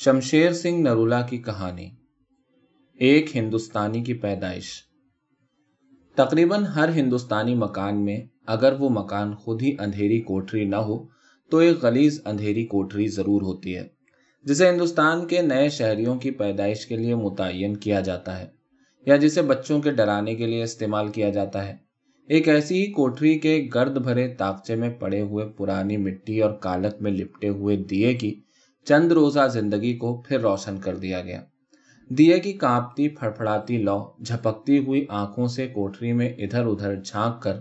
شمشیر سنگھ نرولا کی کہانی، ایک ہندوستانی کی پیدائش۔ تقریباً ہر ہندوستانی مکان میں، اگر وہ مکان خود ہی اندھیری کوٹھری نہ ہو تو ایک غلیظ اندھیری کوٹھری ضرور ہوتی ہے، جسے ہندوستان کے نئے شہریوں کی پیدائش کے لیے متعین کیا جاتا ہے یا جسے بچوں کے ڈرانے کے لیے استعمال کیا جاتا ہے۔ ایک ایسی ہی کوٹھری کے گرد بھرے تاقچے میں پڑے ہوئے پرانی مٹی اور کالک میں لپٹے ہوئے دیے کی چند روزہ زندگی کو پھر روشن کر دیا گیا۔ دیے کی کانپتی پھڑپھڑاتی لو جھپکتی ہوئی آنکھوں سے کوٹھری میں ادھر ادھر جھانک کر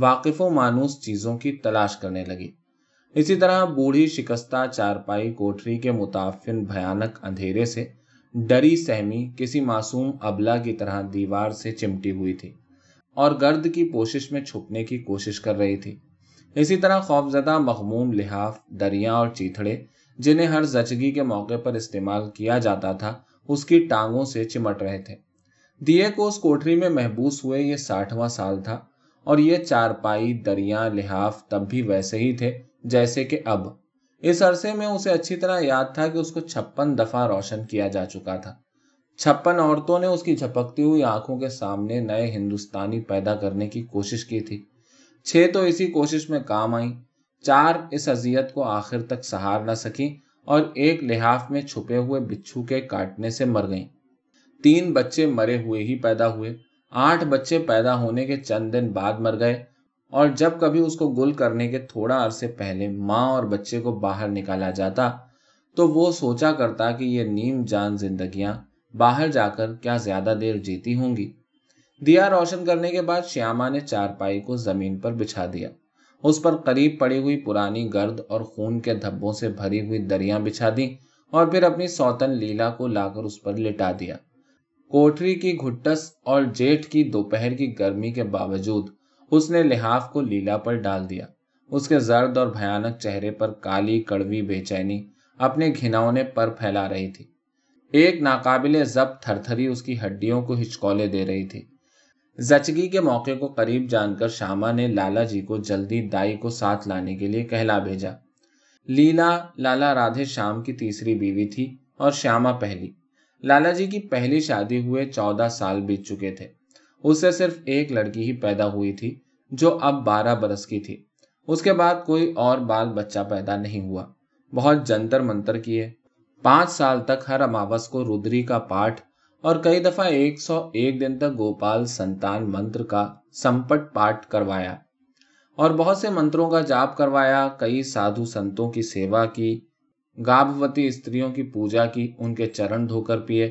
واقف و مانوس چیزوں کی تلاش کرنے لگی۔ اسی طرح بوڑھی شکستہ چارپائی کوٹھری کے متعفن بھیانک اندھیرے سے ڈری سہمی کسی معصوم ابلا کی طرح دیوار سے چمٹی ہوئی تھی اور گرد کی پوشش میں چھپنے کی کوشش کر رہی تھی۔ اسی طرح خوفزدہ مغموم لحاف، دریاں اور چیتھڑے، جنہیں ہر زچگی کے موقع پر استعمال کیا جاتا تھا، اس کی ٹانگوں سے چمٹ رہے تھے۔ دیے کو اس کوٹھری میں محبوس ہوئے یہ 60واں سال تھا، اور یہ چارپائی، دریاں، لحاف تب بھی ویسے ہی تھے جیسے کہ اب۔ اس عرصے میں اسے اچھی طرح یاد تھا کہ اس کو 56 دفعہ روشن کیا جا چکا تھا۔ 56 عورتوں نے اس کی جھپکتی ہوئی آنکھوں کے سامنے نئے ہندوستانی پیدا کرنے کی کوشش کی تھی۔ 6 تو اسی کوشش میں کام آئیں، 4 اس اذیت کو آخر تک سہار نہ سکیں اور ایک لحاف میں چھپے ہوئے بچھو کے کاٹنے سے مر گئیں۔ 3 بچے مرے ہوئے ہی پیدا ہوئے، 8 بچے پیدا ہونے کے چند دن بعد مر گئے، اور جب کبھی اس کو گل کرنے کے تھوڑا عرصے پہلے ماں اور بچے کو باہر نکالا جاتا تو وہ سوچا کرتا کہ یہ نیم جان زندگیاں باہر جا کر کیا زیادہ دیر جیتی ہوں گی۔ دیا روشن کرنے کے بعد شیاما نے چارپائی کو زمین پر بچھا دیا۔ اس پر قریب پڑی ہوئی پرانی گرد اور خون کے دھبوں سے بھری ہوئی دریاں بچھا دیں اور پھر اپنی سوتن لیلا کو لا کر اس پر لٹا دیا۔ کوٹھری کی گھٹس اور جیٹھ کی دوپہر کی گرمی کے باوجود اس نے لحاف کو لیلا پر ڈال دیا۔ اس کے زرد اور بھیانک چہرے پر کالی کڑوی بے چینی اپنے گھناؤنے پر پھیلا رہی تھی۔ ایک ناقابل ضبط تھرتھری اس کی ہڈیوں کو ہچکولے دے رہی تھی۔ زچگی کے موقع کو قریب جان کر شیاما نے لالا جی کو جلدی دائی کو ساتھ لانے کے لیے کہلا بھیجا۔ لیلا لالا رادھے شام کی تیسری بیوی تھی اور شیاما پہلی۔ لالا جی کی پہلی شادی ہوئے 14 سال بیت چکے تھے۔ اس سے صرف ایک لڑکی ہی پیدا ہوئی تھی جو اب 12 برس کی تھی۔ اس کے بعد کوئی اور بال بچہ پیدا نہیں ہوا۔ بہت جنتر منتر کیے، 5 سال تک ہر اماوس کو رودری کا پاٹ اور کئی دفعہ 101 دن تک گوپال سنتان منتر کا سمپٹ پاٹ کروایا اور بہت سے منتروں کا جاپ کروایا۔ کئی سادھو سنتوں کی سیوا کی، گابھوتی استریوں کی پوجا کی، ان کے چرن دھو کر پیے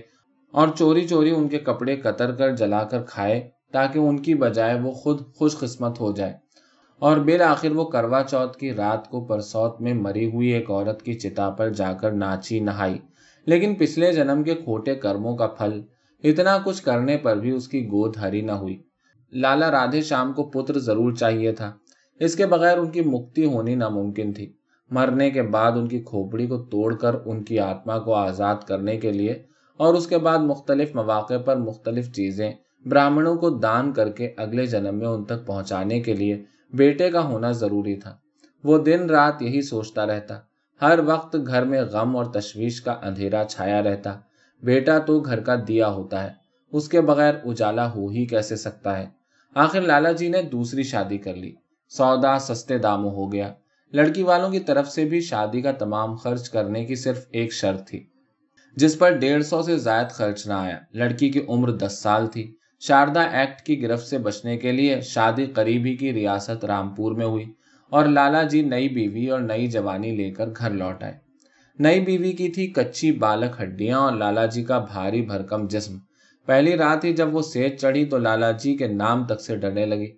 اور چوری چوری ان کے کپڑے کتر کر جلا کر کھائے تاکہ ان کی بجائے وہ خود خوش قسمت ہو جائے۔ اور بالآخر وہ کروا چوتھ کی رات کو پرسوت میں مری ہوئی ایک عورت کی چتا پر جا کر ناچی نہائی، لیکن پچھلے جنم کے کھوٹے کرموں کا پھل اتنا کچھ کرنے پر بھی اس کی گود ہری نہ ہوئی۔ لالا رادھے شام کو پتر ضرور چاہیے تھا، اس کے بغیر ان کی مکتی ہونی ناممکن تھی۔ مرنے کے بعد ان کی کھوپڑی کو توڑ کر ان کی آتما کو آزاد کرنے کے لیے اور اس کے بعد مختلف مواقع پر مختلف چیزیں براہمنوں کو دان کر کے اگلے جنم میں ان تک پہنچانے کے لیے بیٹے کا ہونا ضروری تھا۔ وہ دن رات یہی سوچتا رہتا، ہر وقت گھر میں غم اور تشویش کا اندھیرا چھایا رہتا۔ بیٹا تو گھر کا دیا ہوتا ہے، اس کے بغیر اجالا ہو ہی کیسے سکتا ہے۔ آخر لالا جی نے دوسری شادی کر لی، سودا سستے داموں ہو گیا۔ لڑکی والوں کی طرف سے بھی شادی کا تمام خرچ کرنے کی صرف ایک شرط تھی، جس پر 150 سے زائد خرچ نہ آیا۔ لڑکی کی عمر 10 سال تھی۔ شاردا ایکٹ کی گرفت سے بچنے کے لیے شادی قریب ہی کی ریاست رامپور میں ہوئی اور لالا جی نئی بیوی اور نئی جوانی لے کر گھر لوٹ آئے۔ نئی بیوی کی تھی کچی بالک ہڈیاں اور لالا جی کا بھاری بھرکم جسم۔ پہلی رات ہی جب وہ سیج چڑھی تو لالا جی کے نام تک سے ڈرنے لگی۔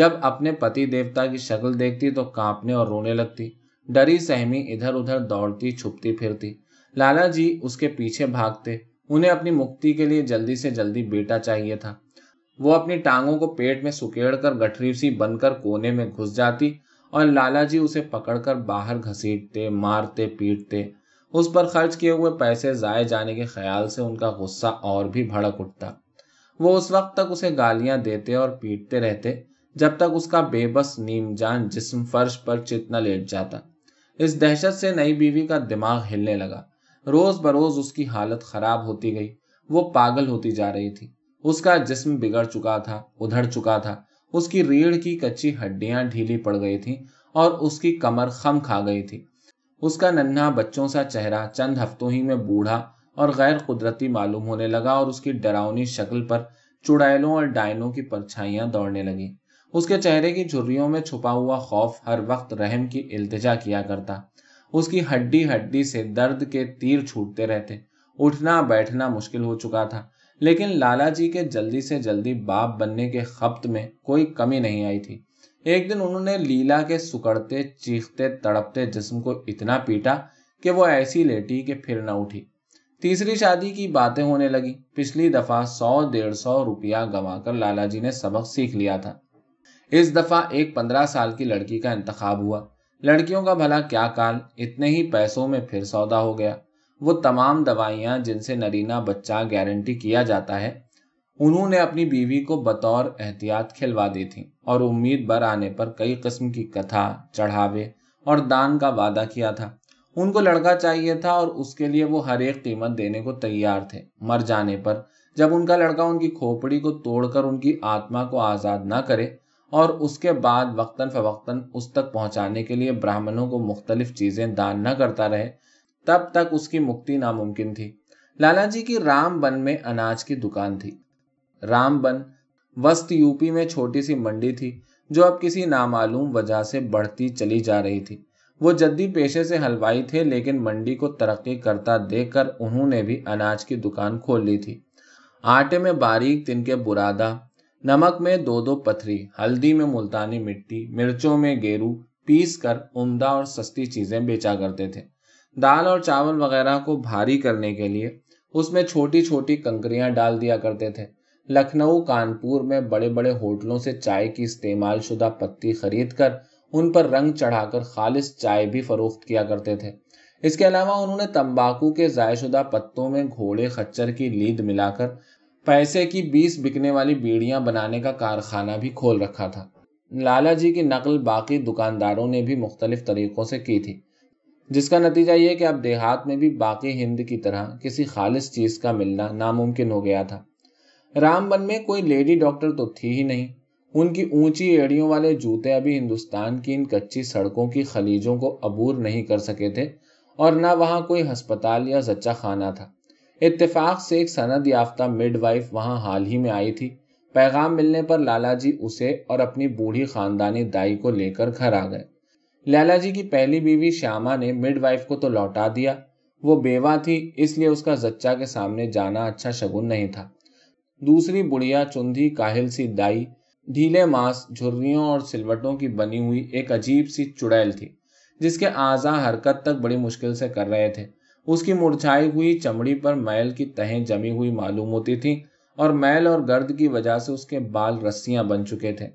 جب اپنے پتی دیوتا کی شکل دیکھتی تو کانپنے اور رونے لگتی، ڈری سہمی ادھر ادھر دوڑتی چھپتی پھرتی۔ لالا جی اس کے پیچھے بھاگتے، انہیں اپنی مکتی کے لیے جلدی سے جلدی بیٹا چاہیے تھا۔ وہ اپنی ٹانگوں کو پیٹ میں سکیڑ کر گٹھری سی بن کر کونے میں گھس جاتی اور لالا جی اسے پکڑ کر باہر گھسیٹتے، مارتے پیٹتے۔ اس پر خرچ کیے ہوئے پیسے ضائع جانے کے خیال سے ان کا غصہ اور بھی بھڑک اٹھتا۔ وہ اس وقت تک اسے گالیاں دیتے اور پیٹتے رہتے جب تک اس کا بے بس نیم جان جسم فرش پر چت نہ لیٹ جاتا۔ اس دہشت سے نئی بیوی کا دماغ ہلنے لگا۔ روز بروز اس کی حالت خراب ہوتی گئی. وہ پاگل ہوتی جا رہی تھی. اس کا جسم بگڑ چکا تھا, ادھڑ چکا تھا. اس کی ریڑھ کی کچی ہڈیاں ڈھیلی پڑ گئی تھیں اور اس کی کمر خم کھا گئی تھی. اس کا ننھا بچوں سا چہرہ چند ہفتوں ہی میں بوڑھا اور غیر قدرتی معلوم ہونے لگا, اور اس کی ڈراؤنی شکل پر چڑیلوں اور ڈائنوں کی پرچھائیاں دوڑنے لگیں. اس کے چہرے کی جھریوں میں چھپا ہوا خوف ہر وقت رحم کی التجا کیا کرتا. اس کی ہڈی ہڈی سے درد کے تیر چھوٹتے رہتے. اٹھنا بیٹھنا مشکل ہو چکا تھا, لیکن لالا جی کے جلدی سے جلدی باپ بننے کے خبط میں کوئی کمی نہیں آئی تھی. ایک دن انہوں نے لیلا کے سکڑتے چیختے تڑپتے جسم کو اتنا پیٹا کہ وہ ایسی لیٹی کہ پھر نہ اٹھی. تیسری شادی کی باتیں ہونے لگی. پچھلی دفعہ 100-150 روپیہ گوا کر لالا جی نے سبق سیکھ لیا تھا. اس دفعہ ایک 15 سال کی لڑکی کا انتخاب ہوا. لڑکیوں کا بھلا کیا کال, اتنے ہی پیسوں میں پھر سودا ہو گیا. وہ تمام دوائیاں جن سے نرینہ بچہ گارنٹی کیا جاتا ہے انہوں نے اپنی بیوی کو بطور احتیاط کھلوا دی تھی, اور امید بر آنے پر کئی قسم کی کتھا, چڑھاوے اور دان کا وعدہ کیا تھا. ان کو لڑکا چاہیے تھا اور اس کے لیے وہ ہر ایک قیمت دینے کو تیار تھے. مر جانے پر جب ان کا لڑکا ان کی کھوپڑی کو توڑ کر ان کی آتما کو آزاد نہ کرے اور اس کے بعد وقتاً فوقتاً اس تک پہنچانے کے لیے براہمنوں کو مختلف چیزیں دان نہ کرتا رہے, تب تک اس کی مکتی ناممکن تھی. لالا جی کی رام بن میں اناج کی دکان تھی. رام بن وسط یوپی میں چھوٹی سی منڈی تھی جو اب کسی نامعلوم وجہ سے بڑھتی چلی جا رہی تھی. وہ جدی پیشے سے حلوائی تھے, لیکن منڈی کو ترقی کرتا دیکھ کر انہوں نے بھی اناج کی دکان کھول لی تھی. آٹے میں باریک تن کے برادہ, نمک میں 2 پتھری, ہلدی میں ملتانی مٹی, مرچوں میں گیرو پیس کر عمدہ اور سستی چیزیں بیچا کرتے تھے. دال اور چاول وغیرہ کو بھاری کرنے کے لیے اس میں چھوٹی چھوٹی کنکریاں ڈال دیا کرتے تھے. لکھنؤ کانپور میں بڑے بڑے ہوٹلوں سے چائے کی استعمال شدہ پتی خرید کر ان پر رنگ چڑھا کر خالص چائے بھی فروخت کیا کرتے تھے. اس کے علاوہ انہوں نے تمباکو کے ضائع شدہ پتوں میں گھوڑے خچر کی لید ملا کر پیسے کی 20 بکنے والی بیڑیاں بنانے کا کارخانہ بھی کھول رکھا تھا. لالا جی کی نقل باقی دکانداروں نے بھی مختلف طریقوں سے کی تھی, جس کا نتیجہ یہ کہ اب دیہات میں بھی باقی ہند کی طرح کسی خالص چیز کا ملنا ناممکن ہو گیا تھا. رام بن میں کوئی لیڈی ڈاکٹر تو تھی ہی نہیں. ان کی اونچی ایڑیوں والے جوتے ابھی ہندوستان کی ان کچی سڑکوں کی خلیجوں کو عبور نہیں کر سکے تھے, اور نہ وہاں کوئی ہسپتال یا زچہ خانہ تھا. اتفاق سے ایک سند یافتہ مڈ وائف وہاں حال ہی میں آئی تھی. پیغام ملنے پر لالا جی اسے اور اپنی بوڑھی خاندانی دائی کو لے کر گھر آ گئے. لالا جی کی پہلی بیوی شیاما نے مڈ وائف کو تو لوٹا دیا. وہ بیوہ تھی, اس لیے اس کا زچہ کے سامنے جانا اچھا شگن نہیں تھا. دوسری بڑھیا چندھی کاہل سی دائی ڈھیلے ماس, جھریوں اور سلوٹوں کی بنی ہوئی ایک عجیب سی چڑیل تھی, جس کے اعضاء حرکت تک بڑی مشکل سے کر رہے تھے. اس کی مرجھائی ہوئی چمڑی پر میل کی تہیں جمی ہوئی معلوم ہوتی تھیں, اور میل اور گرد کی وجہ سے اس کے بال رسیاں بن چکے تھے.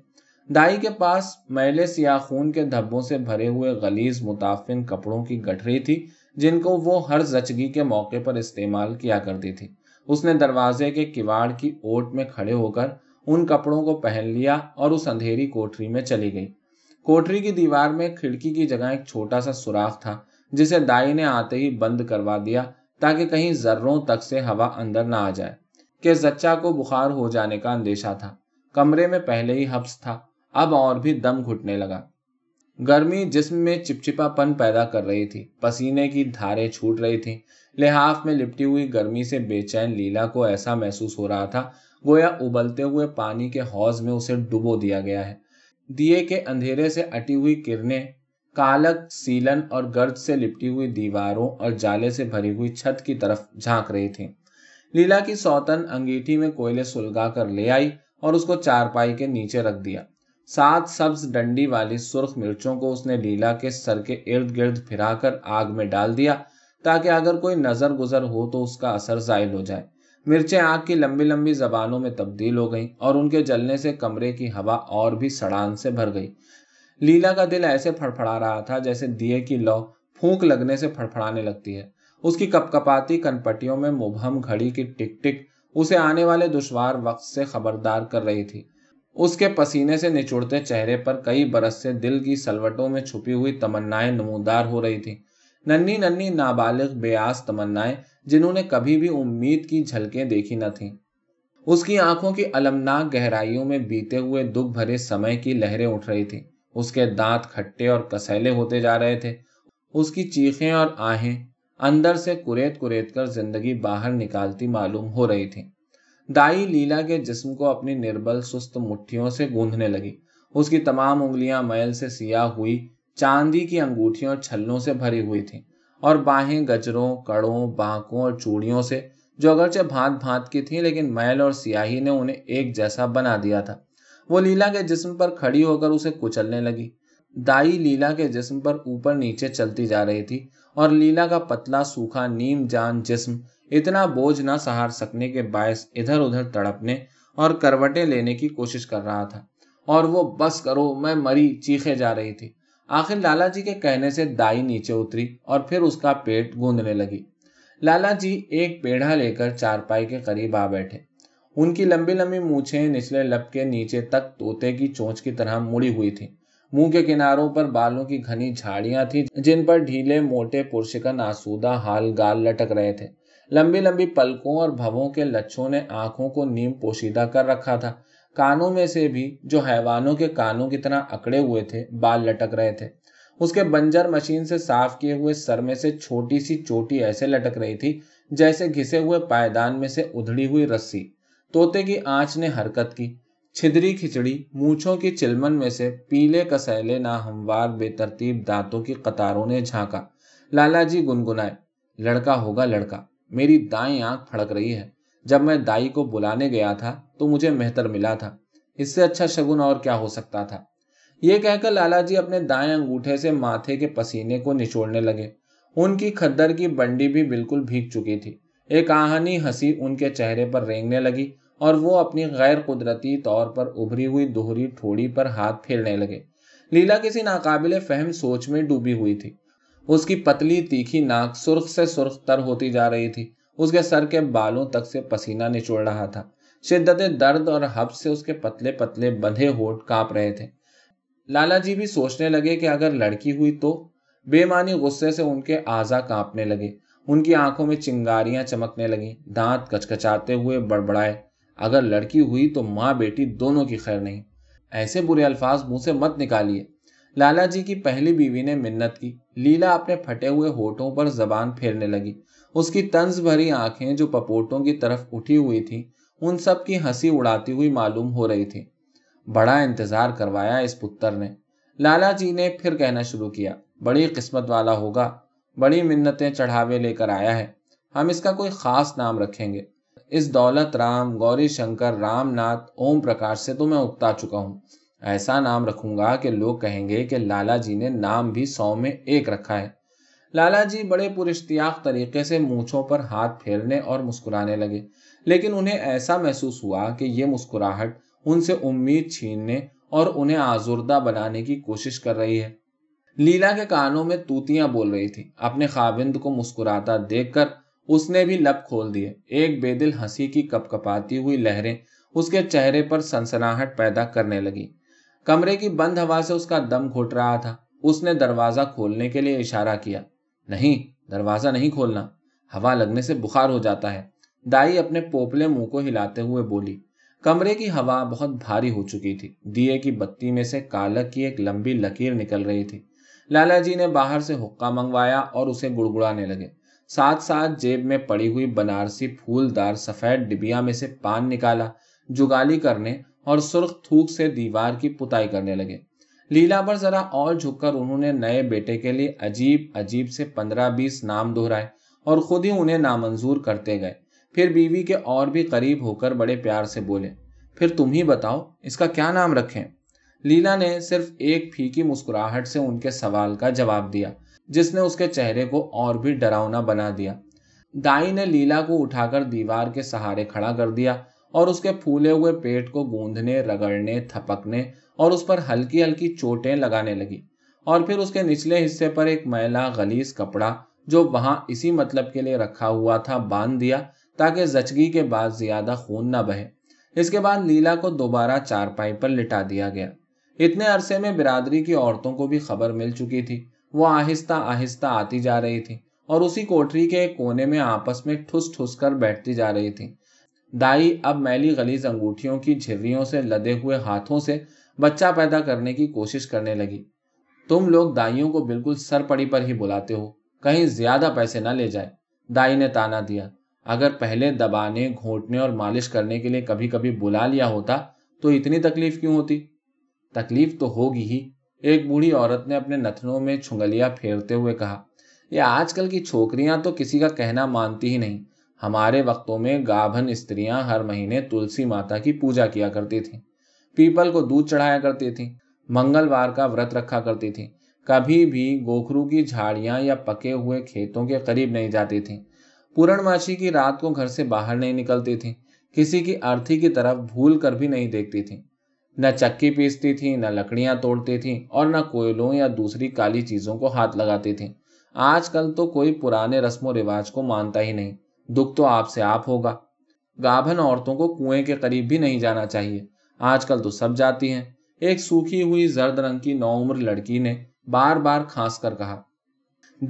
دائی کے پاس میلے سیاہ خون کے دھبوں سے بھرے ہوئے غلیظ متعفن کپڑوں کی گٹھری تھی, جن کو وہ ہر زچگی کے موقع پر استعمال کیا کرتی تھی. اس نے دروازے کے کواڑ کی اوٹ میں کھڑے ہو کر ان کپڑوں کو پہن لیا اور اس اندھیری کوٹری میں چلی گئی. کوٹری کی دیوار میں کھڑکی کی جگہ ایک چھوٹا سا سوراخ تھا, جسے دائی نے آتے ہی بند کروا دیا تاکہ کہیں ذروں تک سے ہوا اندر نہ آ جائے, کہ زچہ کو بخار ہو جانے کا اندیشہ تھا. کمرے میں پہلے ہی حبس تھا, اب اور بھی دم گھٹنے لگا. گرمی جسم میں چپچپا پن پیدا کر رہی تھی. پسینے کی دھاریں چھوٹ رہی تھیں. لحاف میں لپٹی ہوئی گرمی سے بے چین لیلا کو ایسا محسوس ہو رہا تھا گویا ابلتے ہوئے پانی کے حوض میں اسے ڈبو دیا گیا ہے. دیے کے اندھیرے سے اٹی ہوئی کرنیں, کالک سیلن اور گرد سے لپٹی ہوئی دیواروں اور جالے سے بھری ہوئی چھت کی طرف جھانک رہی تھیں. لیلا کی سوتن انگیٹھی میں کوئلے سلگا کر لے آئی اور اس کو چارپائی کے نیچے رکھ دیا. 7 سبز ڈنڈی والی سرخ مرچوں کو اس نے لیلا کے سر کے ارد گرد پھرا کر آگ میں ڈال دیا, تاکہ اگر کوئی نظر گزر ہو تو اس کا اثر زائل ہو جائے. مرچیں آگ کی لمبی لمبی زبانوں میں تبدیل ہو گئیں, اور ان کے جلنے سے کمرے کی ہوا اور بھی سڑان سے بھر گئی. لیلا کا دل ایسے پھڑپھڑا رہا تھا جیسے دیے کی لو پھونک لگنے سے پھڑپھڑانے لگتی ہے. اس کی کپکپاتی کنپٹیوں میں مبہم گھڑی کی ٹک ٹک اسے آنے والے دشوار وقت سے خبردار کر رہی تھی. اس کے پسینے سے نچوڑتے چہرے پر کئی برس سے دل کی سلوٹوں میں چھپی ہوئی تمنائیں نمودار ہو رہی تھی. ننھی ننھی نابالغ بے آس تمنائیں جنہوں نے کبھی بھی امید کی جھلکیں دیکھی نہ تھیں. اس کی آنکھوں کی المناک گہرائیوں میں بیتے ہوئے دکھ بھرے سمے کی لہریں اٹھ رہی تھیں. اس کے دانت کھٹے اور کسیلے ہوتے جا رہے تھے. اس کی چیخیں اور آہیں اندر سے کریت کریت کر زندگی باہر نکالتی معلوم ہو رہی تھی. دائی لیلا کے جسم کو اپنی نربل سست مٹھیوں سے گوندھنے لگی. اس کی تمام انگلیاں میل سے سیاہ ہوئی چاندی کی انگوٹھیوں اور چھلوں سے بھری ہوئی تھیں اور باہیں گجروں، کڑوں، بانکوں اور چوڑیوں سے جو اگرچہ بھانت بھانت کی تھیں لیکن میل اور سیاہی نے انہیں ایک جیسا بنا دیا تھا. وہ لیلا کے جسم پر کھڑی ہو کر اسے کچلنے لگی. دائی لیلا کے جسم پر اوپر نیچے چلتی جا رہی تھی اور لیلا کا پتلا سوکھا نیم جان جسم اتنا بوجھ نہ سہار سکنے کے باعث ادھر ادھر تڑپنے اور کروٹیں لینے کی کوشش کر رہا تھا اور وہ بس کرو میں مری چیخے جا رہی تھی. آخر لالا جی کے کہنے سے دائی نیچے اتری اور پھر اس کا پیٹ گوندنے لگی. لالا جی ایک پیڑھا لے کر چارپائی کے قریب آ بیٹھے. ان کی لمبی لمبی مونچھیں نچلے لب کے نیچے تک طوطے کی چونچ کی طرح مڑی ہوئی تھی. منہ کے کناروں پر بالوں کی گھنی جھاڑیاں تھیں جن پر ڈھیلے موٹے پرشکن آسودہ ہال گال لٹک رہے تھے. لمبی لمبی پلکوں اور بھووں کے لچھوں نے آنکھوں کو نیم پوشیدہ کر رکھا تھا. کانوں میں سے بھی جو حیوانوں کے کانوں کی طرح اکڑے ہوئے تھے بال لٹک رہے تھے. اس کے بنجر مشین سے صاف کیے ہوئے سر میں سے چھوٹی سی چوٹی ایسے لٹک رہی تھی جیسے گھسے ہوئے پائدان میں سے ادھڑی ہوئی رسی. طوطے کی آنچ نے حرکت کی. چھدری کھچڑی مونچھوں کی چلمن میں سے پیلے کسیلے ناہموار بے ترتیب دانتوں کی قطاروں نے جھانکا. لالا جی گنگنائے, لڑکا ہوگا لڑکا. میری دائیں آنکھ پھڑک رہی ہے. جب میں دائی کو بلانے گیا تھا تو مجھے مہتر ملا تھا. اس سے اچھا شگن اور کیا ہو سکتا تھا. یہ کہہ کر لالا جی اپنے دائیں انگوٹھے سے ماتھے کے پسینے کو نچوڑنے لگے. ان کی کھدر کی بنڈی بھی بالکل بھیگ چکی تھی. ایک آہنی ہنسی ان کے چہرے پر رینگنے لگی اور وہ اپنی غیر قدرتی طور پر ابھری ہوئی دوہری ٹھوڑی پر ہاتھ پھیرنے لگے. لیلا کسی ناقابل فہم سوچ میں ڈوبی ہوئی تھی. اس کی پتلی تیکھی ناک سرخ سے سرخ تر ہوتی جا رہی تھی. اس کے سر کے بالوں تک سے پسینہ نچوڑ رہا تھا. شدت درد اور حب سے اس کے پتلے پتلے بندھے ہونٹ کانپ رہے تھے. لالا جی بھی سوچنے لگے کہ اگر لڑکی ہوئی تو. بے معنی غصے سے ان کے اعضا کانپنے لگے. ان کی آنکھوں میں چنگاریاں چمکنے لگیں. دانت کچکچاتے ہوئے بڑبڑائے. اگر لڑکی ہوئی تو ماں بیٹی دونوں کی خیر نہیں. ایسے برے الفاظ منہ سے مت نکالیے. لالا جی کی پہلی بیوی نے منت کی. لیلا اپنے پھٹے ہوئے ہونٹوں پر زبان پھیرنے لگی. اس کی طنز بھری آنکھیں جو پپوٹوں کی طرف اٹھی ہوئی تھیں ان سب کی ہنسی اڑاتی ہوئی معلوم ہو رہی تھی. بڑا انتظار کروایا اس پتر نے. لالا جی نے پھر کہنا شروع کیا, بڑی قسمت والا ہوگا, بڑی منتیں چڑھاوے لے کر آیا ہے. ہم اس کا کوئی خاص نام رکھیں گے. اس دولت رام, گوری شنکر, رام ناتھ, اوم پرکاش سے تو میں اکتا چکا ہوں. ایسا نام رکھوں گا کہ لوگ کہیں گے کہ لالا جی نے نام بھی 100 میں ایک رکھا ہے. لالا جی بڑے پراشتیاق طریقے سے مونچھوں پر ہاتھ پھیرنے اور مسکرانے لگے لیکن انہیں ایسا محسوس ہوا کہ یہ مسکراہٹ ان سے امید چھیننے اور انہیں آزردہ بنانے کی کوشش کر رہی ہے. لیلا کے کانوں میں طوطیاں بول رہی تھی. اپنے خاوند کو مسکراتا دیکھ کر اس نے بھی لب کھول دیے. ایک بے دل ہنسی کی کپ کپاتی ہوئی لہریں اس کے چہرے پر سنسناہٹ پیدا کرنے لگی. کمرے کی بند ہوا سے اس کا دم گھٹ رہا تھا. اس نے دروازہ کھولنے کے لیے اشارہ کیا. نہیں, دروازہ نہیں کھولنا, ہوا لگنے سے بخار ہو جاتا ہے. دائی اپنے پوپلے منہ کو ہلاتے ہوئے بولی. کمرے کی ہوا بہت بھاری ہو چکی تھی. دیے کی بتی میں سے کالک کی ایک لمبی لکیر نکل رہی تھی. لالا جی نے باہر سے حقہ منگوایا اور اسے گڑگڑانے لگے. ساتھ ساتھ جیب میں پڑی ہوئی بنارسی پھول دار سفید ڈبیا میں سے پان نکالا, جگالی کرنے اور سرخ تھوک سے دیوار کی پتائی کرنے لگے. لیلا پر ذرا اور جھک کر انہوں نے نئے بیٹے کے لیے عجیب عجیب سے 15-20 نام دہرائے اور خود ہی انہیں نامنظور کرتے گئے. پھر بیوی کے اور بھی قریب ہو کر بڑے پیار سے بولے, پھر تم ہی بتاؤ اس کا کیا نام رکھیں. لیلا نے صرف ایک پھیکی مسکراہٹ سے ان کے سوال کا جواب دیا جس نے اس کے چہرے کو اور بھی ڈراؤنا بنا دیا. دائی نے لیلا کو اٹھا کر دیوار کے سہارے کھڑا کر دیا اور اس کے پھولے ہوئے پیٹ کو گوندھنے, رگڑنے, تھپکنے اور اس پر ہلکی ہلکی چوٹیں لگانے لگی. اور پھر اس کے نچلے حصے پر ایک میلا غلیظ کپڑا جو وہاں اسی مطلب کے لیے رکھا ہوا تھا باندھ دیا تاکہ زچگی کے بعد زیادہ خون نہ بہے. اس کے بعد لیلا کو دوبارہ چارپائی پر لٹا دیا گیا. اتنے عرصے میں برادری کی عورتوں کو بھی خبر مل چکی تھی. وہ آہستہ آہستہ آتی جا رہی تھی اور اسی کوٹری کے کونے میں آپس میں ٹھس ٹھس کر بیٹھتی جا رہی تھی. دائی اب میلی غلیظ انگوٹھیوں کی جھریوں سے لدے ہوئے ہاتھوں سے بچہ پیدا کرنے کی کوشش کرنے لگی. تم لوگ دائیوں کو بالکل سر پڑی پر ہی بلاتے ہو, کہیں زیادہ پیسے نہ لے جائے, دائی نے تانا دیا. اگر پہلے دبانے, گھونٹنے اور مالش کرنے کے لیے کبھی کبھی بلا لیا ہوتا تو اتنی تکلیف کیوں ہوتی؟ تکلیف تو ہوگی ہی, ایک بوڑھی عورت نے اپنے نتنوں میں چھنگلیاں پھیرتے ہوئے کہا. یہ آج کل کی چھوکریاں تو کسی کا کہنا مانتی ہی نہیں. ہمارے وقتوں میں گابھن استریاں ہر مہینے تلسی ماتا کی پوجا کیا کرتی تھیں, پیپل کو دودھ چڑھایا کرتی تھیں, منگلوار کا ورت رکھا کرتی تھیں, کبھی بھی گوکھرو کی جھاڑیاں یا پکے ہوئے کھیتوں کے قریب نہیں جاتی تھیں, پورنماشی کی رات کو گھر سے باہر نہیں نکلتی تھیں, کسی کی ارتھی کی طرف بھول کر بھی نہیں دیکھتی تھیں, نہ چکی پیستی تھیں, نہ لکڑیاں توڑتی تھیں, اور نہ کوئلوں یا دوسری کالی چیزوں کو ہاتھ لگاتی تھیں. آج کل تو کوئی پرانے رسم و رواج کو مانتا ہی نہیں. دکھ تو آپ سے آپ ہوگا. گابھن عورتوں کو کنویں کے قریب بھی نہیں جانا چاہیے, آج کل تو سب جاتی ہیں. ایک سوکھی ہوئی زرد رنگ کی نوعمر لڑکی نے بار بار کھانس کر کہا.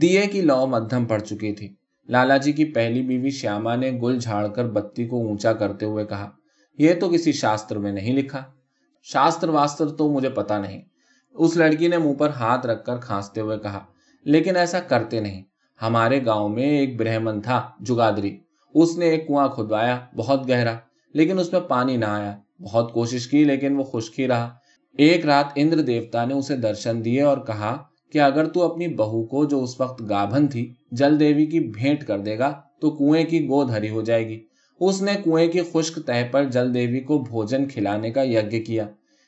دیے کی لو مدھم پڑ چکی تھی. لالا جی کی پہلی بیوی شیاما نے گل جھاڑ کر بتی کو اونچا کرتے ہوئے کہا, یہ تو کسی شاستر میں نہیں لکھا. شاستر واستر تو مجھے پتا نہیں, اس لڑکی نے منہ پر ہاتھ رکھ کر کھانستے ہوئے کہا, لیکن ایسا کرتے نہیں. ہمارے گاؤں میں ایک برہمن تھا جگادری, اس نے ایک کنواں کھدوایا, بہت گہرا, لیکن اس میں پانی نہ آیا. بہت کوشش کی لیکن وہ خشک ہی رہا. ایک رات اندر دیوتا نے اسے درشن دیے اور کہا کہ اگر تو اپنی بہو کو, جو اس وقت گابھن تھی, جل دیوی کی بھینٹ کر دے گا تو کنویں کی گود ہری ہو جائے گی. اس نے کنویں کی خشک تہ پر جل دیوی کو بھوجن کھلانے کا یگیہ کیا.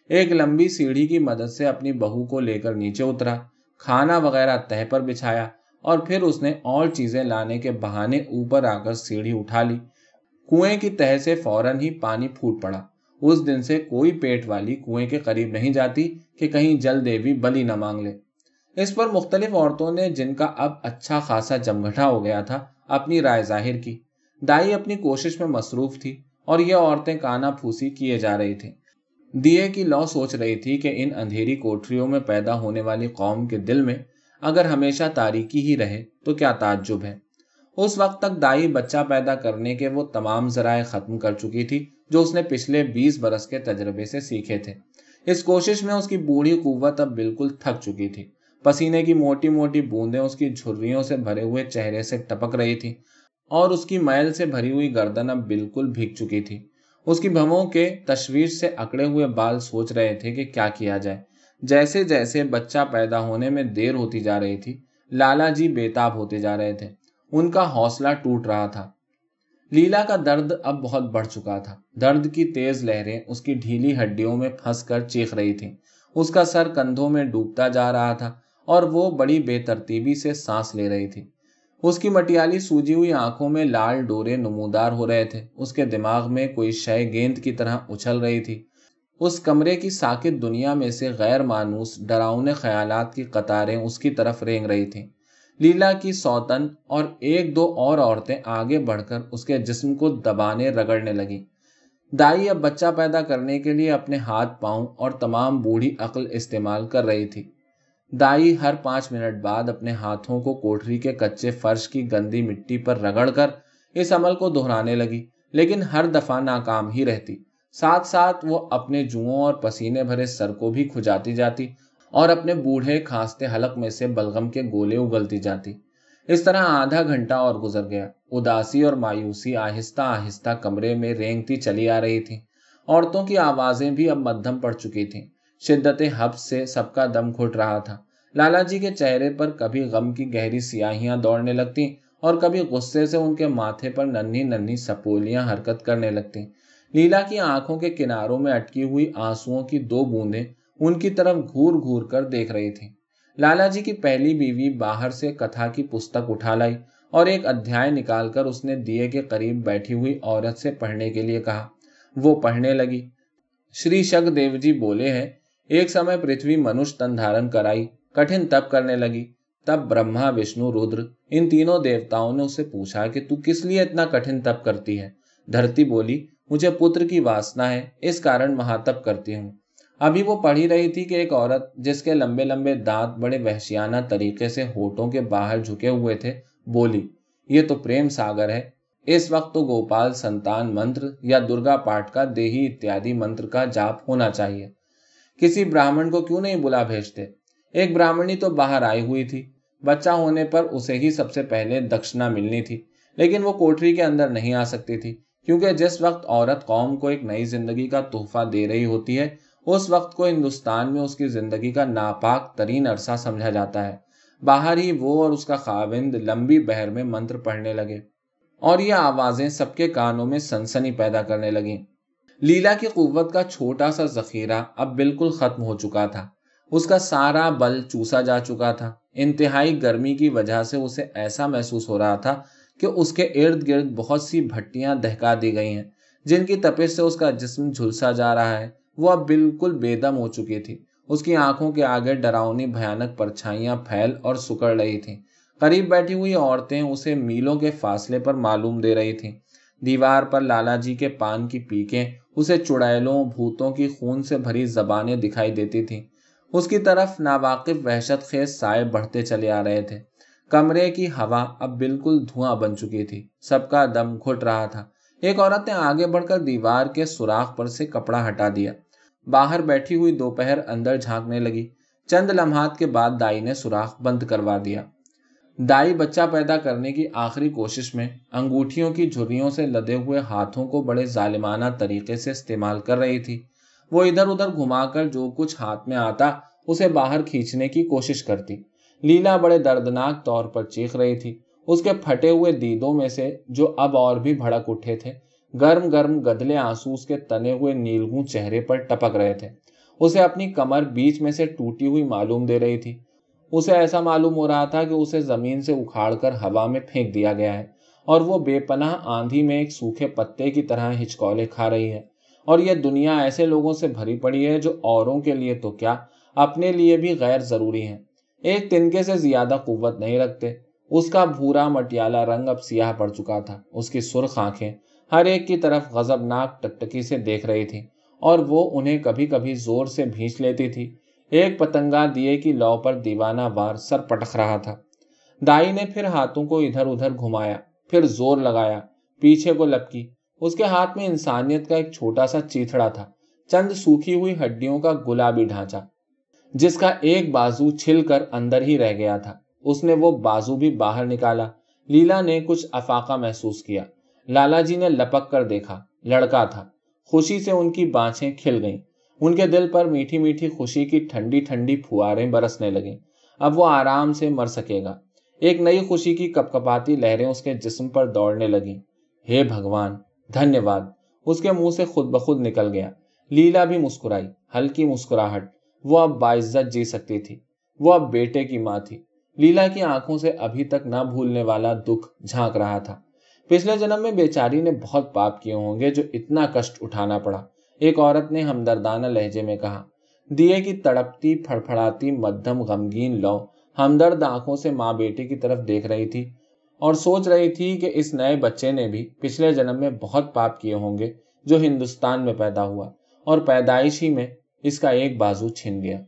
ایک لمبی سیڑھی کی مدد سے اپنی بہو کو لے کر نیچے اترا, کھانا وغیرہ تہ پر بچھایا, اور پھر اس نے اور چیزیں لانے کے بہانے اوپر آ کر سیڑھی اٹھا لی. کنویں کی تہ سے فوراً ہی پانی پھوٹ پڑا. اس دن سے کوئی پیٹ والی کنویں کے قریب نہیں جاتی کہ کہیں جل دیوی بلی نہ مانگ لے. اس پر مختلف عورتوں نے, جن کا اب اچھا خاصا جمگھٹا ہو گیا تھا, اپنی رائے ظاہر کی. دائی اپنی کوشش میں مصروف تھی اور یہ عورتیں کانا پھوسی کیے جا رہی تھیں. دیے کی لو سوچ رہی تھی کہ ان اندھیری کوٹریوں میں پیدا ہونے والی قوم کے دل میں اگر ہمیشہ تاریکی ہی رہے تو کیا تعجب ہے. اس وقت تک دائی بچہ پیدا کرنے کے وہ تمام ذرائع ختم کر چکی تھی جو اس نے پچھلے 20 برس کے تجربے سے سیکھے تھے. اس کوشش میں اس کی بوڑھی قوت اب بالکل تھک چکی تھی. پسینے کی موٹی موٹی بوندیں اس کی جھریوں سے بھرے ہوئے چہرے سے ٹپک رہی تھی اور اس کی میل سے بھری ہوئی گردن اب بالکل بھیگ چکی تھی. اس کی بھووں کے تشویش سے اکڑے ہوئے بال سوچ رہے تھے کہ کیا کیا جائے. جیسے جیسے بچہ پیدا ہونے میں دیر ہوتی جا رہی تھی, لالا جی بےتاب ہوتے جا رہے تھے. ان کا حوصلہ ٹوٹ رہا تھا. لیلا کا درد اب بہت بڑھ چکا تھا. درد کی تیز لہریں اس کی ڈھیلی ہڈیوں میں پھنس کر چیخ رہی تھیں. اس کا سر کندھوں میں ڈوبتا جا رہا تھا اور وہ بڑی بے ترتیبی سے سانس لے رہی تھی. اس کی مٹیالی سوجی ہوئی آنکھوں میں لال ڈورے نمودار ہو رہے تھے. اس کے دماغ میں کوئی شے گیند کی طرح اچھل رہی تھی. اس کمرے کی ساکت دنیا میں سے غیر مانوس ڈراؤنے خیالات کی قطاریں اس کی طرف رینگ رہی تھیں. لیلا کی سوتن اور ایک دو اور عورتیں آگے بڑھ کر اس کے جسم کو دبانے رگڑنے لگیں. دائی اب بچہ پیدا کرنے کے لیے اپنے ہاتھ پاؤں اور تمام بوڑھی عقل استعمال کر رہی تھی. دائی ہر 5 منٹ بعد اپنے ہاتھوں کو کوٹری کے کچے فرش کی گندی مٹی پر رگڑ کر اس عمل کو دہرانے لگی, لیکن ہر دفعہ ناکام ہی رہتی. ساتھ ساتھ وہ اپنے جوؤں اور پسینے بھرے سر کو بھی کھجاتی جاتی اور اپنے بوڑھے کھانستے حلق میں سے بلغم کے گولے اگلتی جاتی. اس طرح آدھا گھنٹہ اور گزر گیا. اداسی اور مایوسی آہستہ آہستہ کمرے میں رینگتی چلی آ رہی تھی. عورتوں کی آوازیں بھی اب مدھم پڑ چکی تھیں. شدت حبس سے سب کا دم گھٹ رہا تھا. لالا جی کے چہرے پر کبھی غم کی گہری سیاہیاں دوڑنے لگتیں اور کبھی غصے سے ان کے ماتھے پر ننھی ننھی سپولیاں حرکت کرنے لگتیں. لیلا کی آنکھوں کے کناروں میں اٹکی ہوئی آنسوؤں کی 2 بوندیں ان کی طرف گھور گھور کر دیکھ رہی تھیں. لالا جی کی پہلی بیوی باہر سے کتھا کی پستک اٹھا لائی اور ایک ادھیائے نکال کر اس نے دیے کے قریب بیٹھی ہوئی عورت سے پڑھنے کے لیے کہا. وہ پڑھنے لگی. شری شک دیو جی بولے ہیں, ایک سمے پرتھوی منش تن دھارن کرائی, کٹھن تپ کرنے لگی. تب برہما, وشنو, رودر ان تینوں دیوتاؤں نے اسے پوچھا کہ تو کس لیے اتنا کٹھن تپ کرتی ہے. دھرتی بولی, مجھے پتر کی واسنا ہے, اس کارن مہاتپ کرتی ہوں. ابھی وہ پڑھ ہی رہی تھی کہ ایک عورت جس کے لمبے لمبے دانت بڑے وحشیانہ طریقے سے ہونٹوں کے باہر جھکے ہوئے تھے بولی، یہ تو پریم ساغر ہے۔ اس وقت تو گوپال سنتان منتر یا درگا پاٹ کا دیہی اتیادی منتر کا جاپ ہونا چاہیے، کسی براہمن کو کیوں نہیں بلا بھیجتے؟ ایک براہمنی تو باہر آئی ہوئی تھی، بچہ ہونے پر اسے ہی سب سے پہلے دکشنا ملنی تھی، لیکن وہ کوٹری کے اندر نہیں آ سکتی تھی، کیونکہ جس وقت عورت قوم کو ایک نئی زندگی کا تحفہ دے رہی ہوتی ہے، اس وقت کو ہندوستان میں اس کی زندگی کا ناپاک ترین عرصہ سمجھا جاتا ہے۔ باہر ہی وہ اور اس کا خاوند لمبی بہر میں منتر پڑھنے لگے، اور یہ آوازیں سب کے کانوں میں سنسنی پیدا کرنے لگیں۔ لیلا کی قوت کا چھوٹا سا ذخیرہ اب بالکل ختم ہو چکا تھا، اس کا سارا بل چوسا جا چکا تھا۔ انتہائی گرمی کی وجہ سے اسے ایسا محسوس ہو رہا تھا کہ اس کے ارد گرد بہت سی بھٹیاں دہکا دی گئی ہیں، جن کی تپش سے اس کا جسم جھلسا جا رہا ہے۔ وہ اب بالکل بے دم ہو چکی تھی، اس کی آنکھوں کے آگے ڈراؤنی بھیانک پرچھائیاں پھیل اور سکڑ رہی تھیں۔ قریب بیٹھی ہوئی عورتیں اسے میلوں کے فاصلے پر معلوم دے رہی تھیں۔ دیوار پر لالا جی کے پان کی پیکیں اسے چڑیلوں، بھوتوں کی خون سے بھری زبانیں دکھائی دیتی تھیں۔ اس کی طرف ناواقف وحشت خیز سائے بڑھتے چلے آ رہے تھے۔ کمرے کی ہوا اب بالکل دھواں بن چکی تھی، سب کا دم گھٹ رہا تھا۔ ایک عورت نے آگے بڑھ کر دیوار کے سوراخ پر سے کپڑا ہٹا دیا۔ باہر بیٹھی ہوئی دوپہر اندر جھانکنے لگی۔ چند لمحات کے بعد دائی نے سوراخ بند کروا دیا۔ دائی بچہ پیدا کرنے کی آخری کوشش میں انگوٹھیوں کی جھریوں سے لدے ہوئے ہاتھوں کو بڑے ظالمانہ طریقے سے استعمال کر رہی تھی۔ وہ ادھر ادھر گھما کر جو کچھ ہاتھ میں آتا اسے باہر کھینچنے کی کوشش کرتی۔ لیلا بڑے دردناک طور پر چیخ رہی تھی۔ اس کے پھٹے ہوئے دیدوں میں سے، جو اب اور بھی بھڑک اٹھے تھے، گرم گرم گدلے آنسو اس کے تنے ہوئے نیلگوں چہرے پر ٹپک رہے تھے۔ اسے اپنی کمر بیچ میں سے ٹوٹی ہوئی معلوم دے رہی تھی۔ اسے ایسا معلوم ہو رہا تھا کہ اسے زمین سے اکھاڑ کر ہوا میں پھینک دیا گیا ہے، اور وہ بے پناہ آندھی میں ایک سوکھے پتے کی طرح ہچکولے کھا رہی ہے۔ اور یہ دنیا ایسے لوگوں سے بھری پڑی ہے جو اوروں کے لیے تو کیا، اپنے لیے بھی غیر ضروری ہیں۔ ایک تنکے سے زیادہ قوت نہیں رکھتے۔ اس کا بھورا مٹیالا رنگ اب سیاہ پڑ چکا تھا۔ اس کی سرخ آنکھیں ہر ایک کی طرف غضبناک ٹکٹکی سے دیکھ رہی تھی، اور وہ انہیں کبھی کبھی زور سے بھینچ لیتی تھی۔ ایک پتنگا دیے کی لو پر دیوانہ وار سر پٹک رہا تھا۔ دائی نے پھر ہاتھوں کو ادھر ادھر گھمایا، پھر زور لگایا، پیچھے کو لپکی۔ اس کے ہاتھ میں انسانیت کا ایک چھوٹا سا چیتھڑا تھا، چند سوکھی ہوئی ہڈیوں کا گلابی ڈھانچہ، جس کا ایک بازو چھل کر اندر ہی رہ گیا تھا۔ اس نے وہ بازو بھی باہر نکالا۔ لیلا نے کچھ افاقہ محسوس کیا۔ لالا جی نے لپک کر دیکھا، لڑکا تھا۔ خوشی سے ان کی بانچیں کھل گئیں، ان کے دل پر میٹھی میٹھی خوشی کی ٹھنڈی ٹھنڈی پھواریں برسنے لگیں۔ اب وہ آرام سے مر سکے گا۔ ایک نئی خوشی کی کپکپاتی لہریں اس کے جسم پر دوڑنے لگیں۔ ہے بھگوان، دھنیہ واد، اس کے منہ سے خود بخود نکل گیا۔ لیلا بھی مسکرائی، ہلکی مسکراہٹ۔ وہ اب باعزت جی سکتی تھی، وہ اب بیٹے کی ماں تھی۔ لیلا کی آنکھوں سے ابھی تک نہ بھولنے والا دکھ جھانک رہا تھا۔ پچھلے جنم میں بیچاری نے بہت پاپ کیے ہوں گے جو اتنا کشٹ اٹھانا پڑا، ایک عورت نے ہمدردانہ لہجے میں کہا۔ دیے کی تڑپتی پھڑپھڑاتی مدھم غمگین لو ہمدرد آنکھوں سے ماں بیٹے کی طرف دیکھ رہی تھی، اور سوچ رہی تھی کہ اس نئے بچے نے بھی پچھلے جنم میں بہت پاپ کیے ہوں گے جو ہندوستان میں پیدا ہوا، اور پیدائش ہی میں اس کا ایک بازو چھن گیا۔